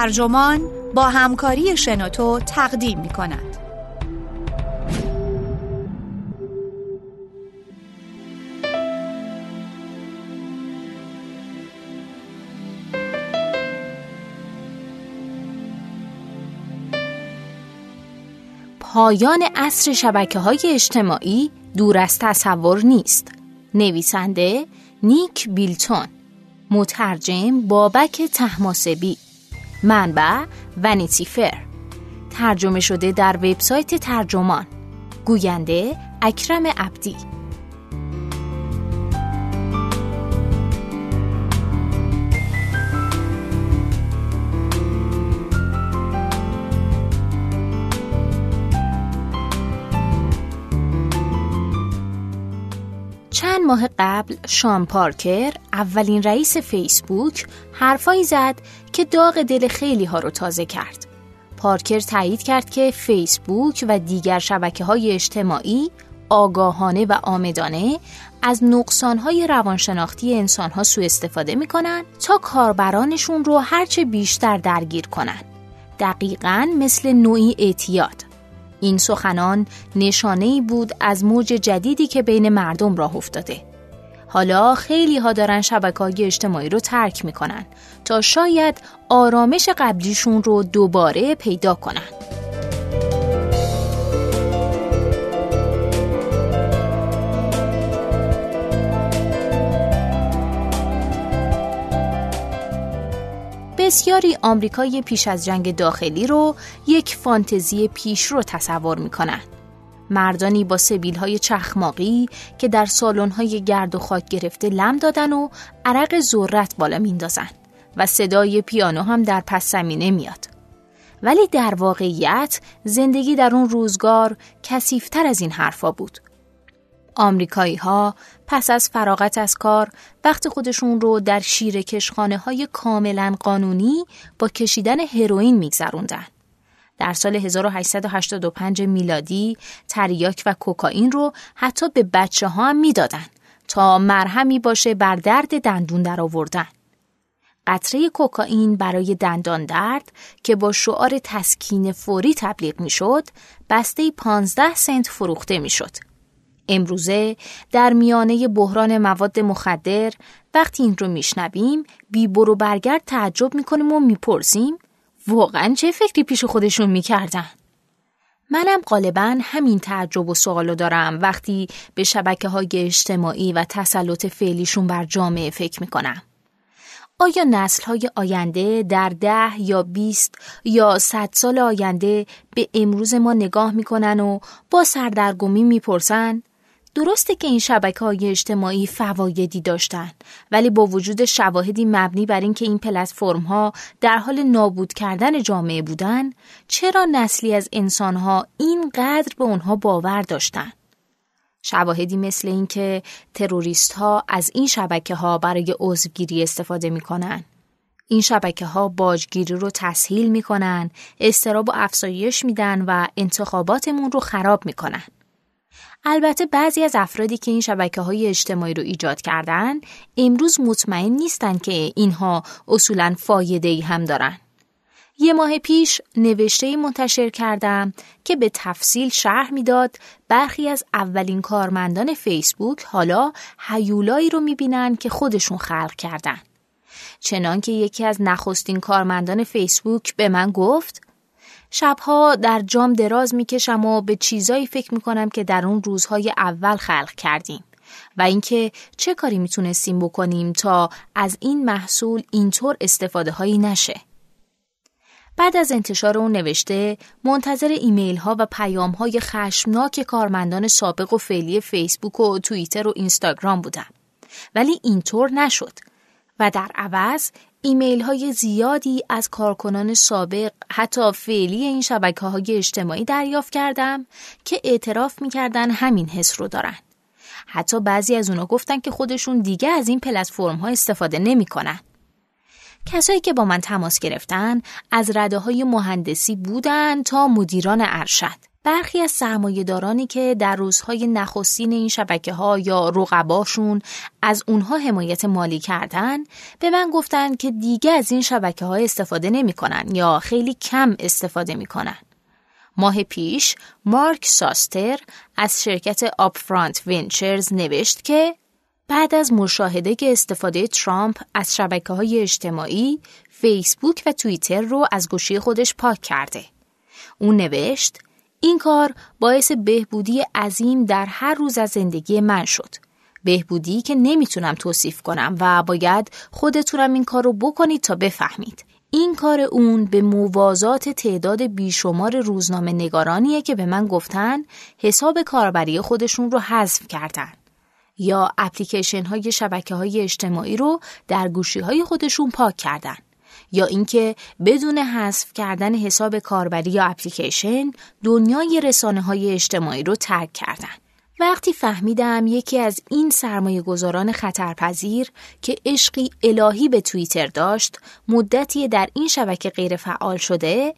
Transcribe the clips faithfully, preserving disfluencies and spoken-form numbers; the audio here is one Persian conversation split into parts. ترجمان با همکاری شنوتو تقدیم می‌کند. پایان عصر شبکه‌های اجتماعی دور از تصور نیست. نویسنده نیک بیلتون، مترجم بابک طهماسبی، منبع ونیتی فر، ترجمه شده در وبسایت ترجمان، گوینده اکرم عبدی. چند ماه قبل شان پارکر، اولین رئیس فیسبوک، حرفایی زد که داغ دل خیلی ها رو تازه کرد. پارکر تایید کرد که فیسبوک و دیگر شبکه‌های اجتماعی آگاهانه و عامدانه از نقصان‌های روانشناختی انسان‌ها سوء استفاده می‌کنن تا کاربرانشون رو هرچه بیشتر درگیر کنن. دقیقاً مثل نوعی اعتیاد. این سخنان نشانه‌ای بود از موج جدیدی که بین مردم راه افتاده. حالا خیلی ها دارن شبکه‌های اجتماعی رو ترک می‌کنن تا شاید آرامش قبلیشون رو دوباره پیدا کنن. بسیاری آمریکای پیش از جنگ داخلی رو یک فانتزی پیشرو تصور می‌کنند. مردانی با سبیل‌های چخماقی که در سالن‌های گرد و خاک گرفته لم دادن و عرق ذرت بالا میندازن و صدای پیانو هم در پس زمینه میاد. ولی در واقعیت زندگی در اون روزگار کثیف‌تر از این حرفا بود. آمریکایی‌ها پس از فراغت از کار وقت خودشون رو در شیره کشخانه‌های کاملاً قانونی با کشیدن هروئین می‌گذروندن. در سال هزار و هشتصد و هشتاد و پنج میلادی تریاک و کوکائین رو حتی به بچه‌ها هم می‌دادن تا مرهمی باشه بر درد دندون درآوردن. قطره کوکائین برای دندان درد که با شعار تسکین فوری تبلیغ می‌شد، بسته پانزده سنت فروخته می‌شد. امروزه در میانه بحران مواد مخدر وقتی این رو میشنویم بی برو برگرد تعجب میکنیم و میپرسیم واقعا چه فکری پیش خودشون میکردن؟ منم غالبا همین تعجب و سوالو دارم وقتی به شبکه‌های اجتماعی و تسلط فعلیشون بر جامعه فکر میکنم. آیا نسل‌های آینده در ده یا بیست یا صد سال آینده به امروز ما نگاه می‌کنن و با سردرگمی می‌پرسن درسته که این شبکه‌های اجتماعی فوایدی داشتن، ولی با وجود شواهدی مبنی بر اینکه این پلتفرم‌ها در حال نابود کردن جامعه بودن، چرا نسلی از انسان‌ها اینقدر به اونها باور داشتن؟ شواهدی مثل این که تروریست ها از این شبکه ها برای عضوگیری استفاده می کنن. این شبکه ها باجگیری رو تسهیل می کنن، اضطراب و افزایش می دن و انتخاباتمون رو خراب می کنن. البته بعضی از افرادی که این شبکه های اجتماعی رو ایجاد کردن، امروز مطمئن نیستن که اینها اصولاً فایده‌ای هم دارن. یه ماه پیش نوشته‌ای منتشر کردم که به تفصیل شرح میداد برخی از اولین کارمندان فیسبوک حالا هیولایی رو میبینن که خودشون خلق کردن. چنان که یکی از نخستین کارمندان فیسبوک به من گفت شبها در جام دراز میکشم و به چیزایی فکر میکنم که در اون روزهای اول خلق کردیم و اینکه چه کاری میتونستیم بکنیم تا از این محصول اینطور استفاده هایی نشه. بعد از انتشار اون نوشته منتظر ایمیل ها و پیام های خشمناک کارمندان سابق و فعلی فیسبوک و توییتر و اینستاگرام بودم، ولی اینطور نشد و در عوض ایمیل های زیادی از کارکنان سابق حتی فعلی این شبکه های اجتماعی دریافت کردم که اعتراف میکردن همین حس رو دارن. حتی بعضی از اونا گفتن که خودشون دیگه از این پلتفرم ها استفاده نمی کنن. کسایی که با من تماس گرفتن از رده‌های مهندسی بودن تا مدیران ارشد برخی از سرمایه‌دارانی که در روزهای نخستین این شبکه‌ها یا رقباشون از اونها حمایت مالی کردن، به من گفتن که دیگه از این شبکه‌ها استفاده نمی‌کنن یا خیلی کم استفاده می‌کنن. ماه پیش مارک ساستر از شرکت Upfront Ventures نوشت که بعد از مشاهده که استفاده ترامپ از شبکه‌های اجتماعی، فیسبوک و توییتر رو از گوشی خودش پاک کرده. او نوشت: این کار باعث بهبودی عظیم در هر روز از زندگی من شد. بهبودی که نمیتونم توصیف کنم و باید خودتونم این کار رو بکنید تا بفهمید. این کار اون به موازات تعداد بیشمار روزنامه نگارانیه که به من گفتن حساب کاربری خودشون رو حذف کردن یا اپلیکیشن های شبکه های اجتماعی رو در گوشی های خودشون پاک کردن. یا اینکه بدون حذف کردن حساب کاربری یا اپلیکیشن دنیای رسانه‌های اجتماعی رو ترک کردن. وقتی فهمیدم یکی از این سرمایه‌گذاران خطرپذیر که عشقی الهی به توییتر داشت مدتی در این شبکه غیر فعال شده،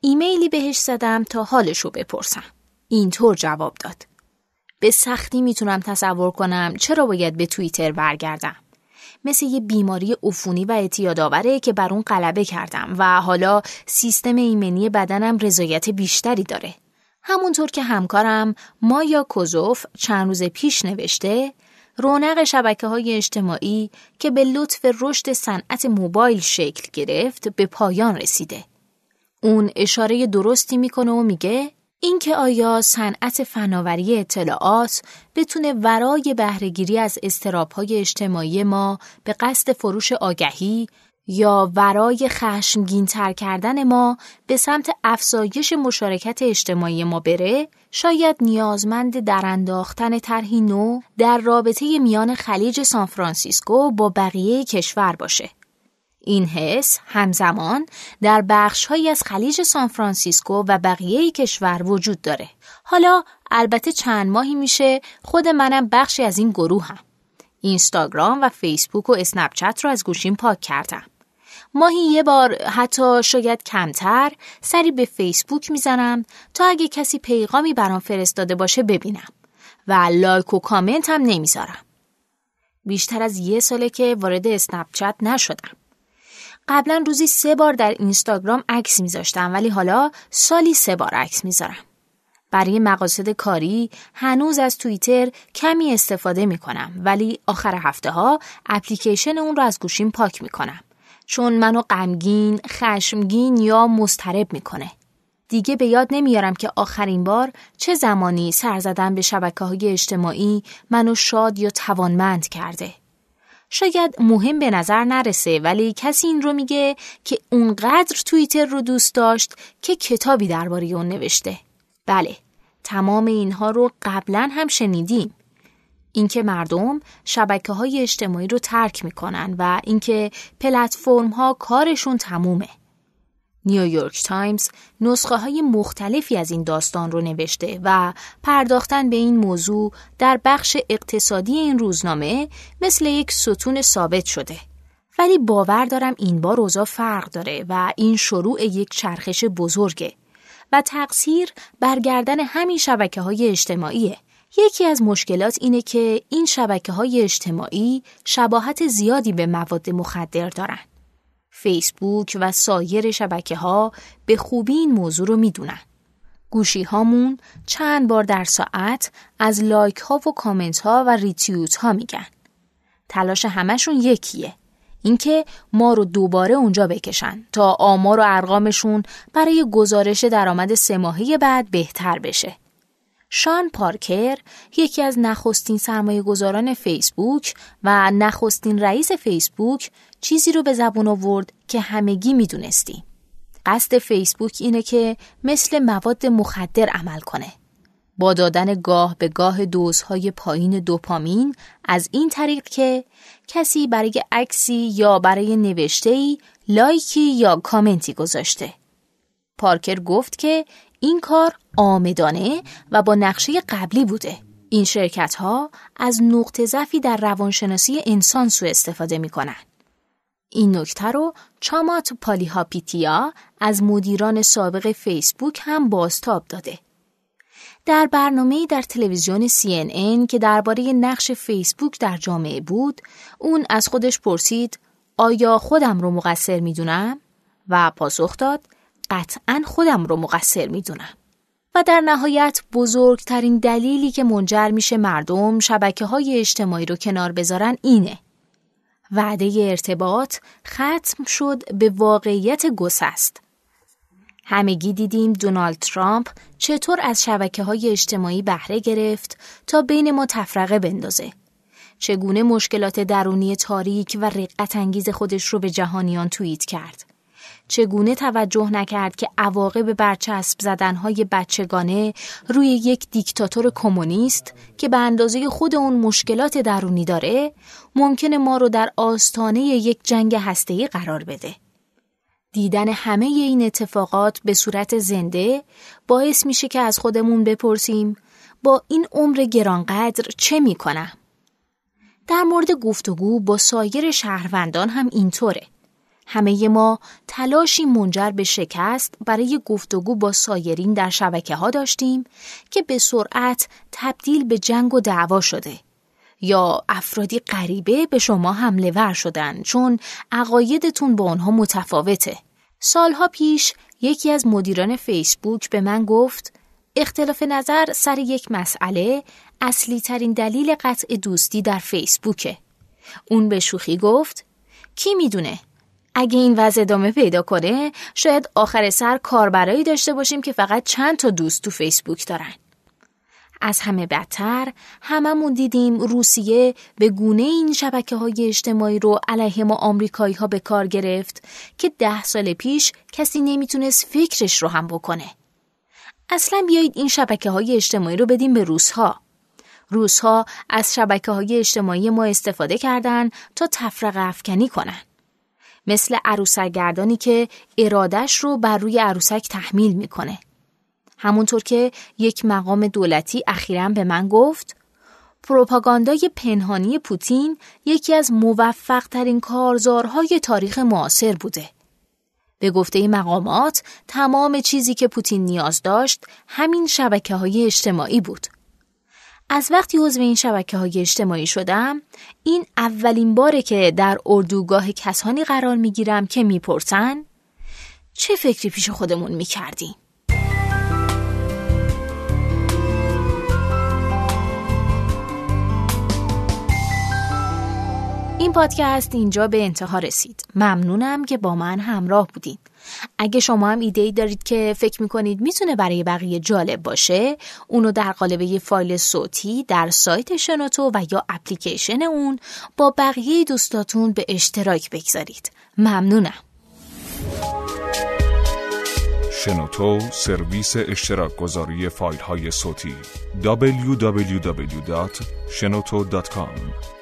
ایمیلی بهش زدم تا حالش رو بپرسم. اینطور جواب داد: به سختی میتونم تصور کنم چرا باید به توییتر برگردم. مثل یه بیماری عفونی و اعتیادآوره که بر اون غلبه کردم و حالا سیستم ایمنی بدنم رضایت بیشتری داره. همونطور که همکارم مایا کوزوف چند روز پیش نوشته، رونق شبکه‌های اجتماعی که به لطف رشد صنعت موبایل شکل گرفت به پایان رسیده. اون اشاره درستی میکنه و میگه اینکه آیا صنعت فناوری اطلاعات بتونه ورای بهره‌گیری از اضطراب‌های اجتماعی ما به قصد فروش آگهی یا ورای خشمگین‌تر کردن ما به سمت افزایش مشارکت اجتماعی ما بره، شاید نیازمند در انداختن طرحی نو در رابطه میان خلیج سانفرانسیسکو با بقیه کشور باشه. این حس همزمان در بخش‌هایی از خلیج سانفرانسیسکو و بقیه کشور وجود داره. حالا البته چند ماهی میشه خود منم بخشی از این گروه هم. اینستاگرام و فیسبوک و اسنپچت رو از گوشیم پاک کردم. ماهی یه بار، حتی شاید کمتر، سری به فیسبوک میزنم تا اگه کسی پیغامی برام فرستاده باشه ببینم و لایک و کامنت هم نمیذارم. بیشتر از یه ساله که وارد اسنپچت نشدم. قبلا روزی سه بار در اینستاگرام عکس میذاشتم ولی حالا سالی سه بار عکس میذارم. برای مقاصد کاری هنوز از توییتر کمی استفاده میکنم ولی آخر هفته ها اپلیکیشن اون رو از گوشیم پاک میکنم چون منو غمگین، خشمگین یا مضطرب میکنه. دیگه به یاد نمیارم که آخرین بار چه زمانی سر زدن به شبکه‌های اجتماعی منو شاد یا توانمند کرده. شاید مهم به نظر نرسه ولی کسی این رو میگه که اونقدر توییتر رو دوست داشت که کتابی درباره اون نوشته. بله، تمام اینها رو قبلا هم شنیدیم. اینکه مردم شبکه‌های اجتماعی رو ترک میکنن و اینکه پلتفرم‌ها کارشون تمومه. نیویورک تایمز نسخه های مختلفی از این داستان رو نوشته و پرداختن به این موضوع در بخش اقتصادی این روزنامه مثل یک ستون ثابت شده. ولی باور دارم این بار اوضاع فرق داره و این شروع یک چرخش بزرگه و تقصیر برگردن همین شبکه های اجتماعیه. یکی از مشکلات اینه که این شبکه های اجتماعی شباهت زیادی به مواد مخدر دارن. فیسبوک و سایر شبکه‌ها به خوبی این موضوع رو میدونن. گوشی هامون چند بار در ساعت از لایک ها و کامنت ها و ریتیوت ها میگن. تلاش همشون یکیه، اینکه ما رو دوباره اونجا بکشن تا آمار و ارقامشون برای گزارش درآمد سه ماهه بعد بهتر بشه. شان پارکر، یکی از نخستین سرمایه‌گذاران فیسبوک و نخستین رئیس فیسبوک، چیزی رو به زبون آورد که همگی میدونستیم. قصد فیسبوک اینه که مثل مواد مخدر عمل کنه. با دادن گاه به گاه دوزهای پایین دوپامین از این طریق که کسی برای عکسی یا برای نوشته‌ای لایکی یا کامنتی گذاشته. پارکر گفت که این کار آمدانه و با نقشه قبلی بوده. این شرکت ها از نقطه ضعفی در روانشناسی انسان سوء استفاده می کنن. این نکته رو چامات پالیهاپیتیا از مدیران سابق فیسبوک هم بازتاب داده. در برنامه‌ای در تلویزیون سی ان ان که درباره نقش فیسبوک در جامعه بود، اون از خودش پرسید آیا خودم رو مقصر میدونم؟ و پاسخ داد قطعاً خودم رو مقصر میدونم. و در نهایت بزرگترین دلیلی که منجر میشه مردم شبکه‌های اجتماعی رو کنار بذارن اینه. وعده ارتباط ختم شد به واقعیت گسست. همگی دیدیم دونالد ترامپ چطور از شبکه‌های اجتماعی بهره گرفت تا بین ما تفرقه بندازه. چگونه مشکلات درونی تاریک و رقت‌انگیز خودش رو به جهانیان توییت کرد. چگونه توجه نکرد که عواقب برچسب زدن‌های بچگانه روی یک دیکتاتور کمونیست که به اندازه خود اون مشکلات درونی داره، ممکنه ما رو در آستانه یک جنگ هسته‌ای قرار بده. دیدن همه این اتفاقات به صورت زنده باعث میشه که از خودمون بپرسیم با این عمر گرانقدر چه میکنم؟ در مورد گفتگو با سایر شهروندان هم اینطوره. همه ما تلاشی منجر به شکست برای گفتگو با سایرین در شبکه‌ها داشتیم که به سرعت تبدیل به جنگ و دعوا شده. یا افرادی غریبه به شما حمله ور شدن چون عقایدتون با آنها متفاوته. سالها پیش یکی از مدیران فیسبوک به من گفت اختلاف نظر سر یک مسئله اصلی ترین دلیل قطع دوستی در فیسبوکه. اون به شوخی گفت کی میدونه؟ اگه این وضع ادامه پیدا کنه شاید آخر سر کاربرایی داشته باشیم که فقط چند تا دوست تو فیسبوک دارن. از همه بدتر هممون دیدیم روسیه به گونه این شبکه‌های اجتماعی رو علیه ما آمریکایی‌ها به کار گرفت که ده سال پیش کسی نمیتونست فکرش رو هم بکنه. اصلا بیایید این شبکه‌های اجتماعی رو بدیم به روس‌ها. روس‌ها از شبکه‌های اجتماعی ما استفاده کردن تا تفرقه افکنی کنن. مثل عروسک‌گردانی که ارادش رو بر روی عروسک تحمیل میکنه. همونطور که یک مقام دولتی اخیراً به من گفت پروپاگاندای پنهانی پوتین یکی از موفق ترین کارزارهای تاریخ معاصر بوده. به گفته مقامات تمام چیزی که پوتین نیاز داشت همین شبکه‌های اجتماعی بود. از وقتی عضو این شبکه‌های اجتماعی شدم این اولین باره که در اردوگاه کسانی قرار میگیرم که میپرسن چه فکری پیش خودمون میکردیم. این پادکست اینجا به انتها رسید. ممنونم که با من همراه بودین. اگه شما هم ایده‌ای دارید که فکر می‌کنید میتونه برای بقیه جالب باشه، اونو در قالب یه فایل صوتی در سایت شنوتو و یا اپلیکیشن اون با بقیه دوستاتون به اشتراک بگذارید. ممنونم. شنوتو سرویس اشتراک‌گذاری فایل‌های صوتی دابلیو دابلیو دابلیو دات شنوتو دات کام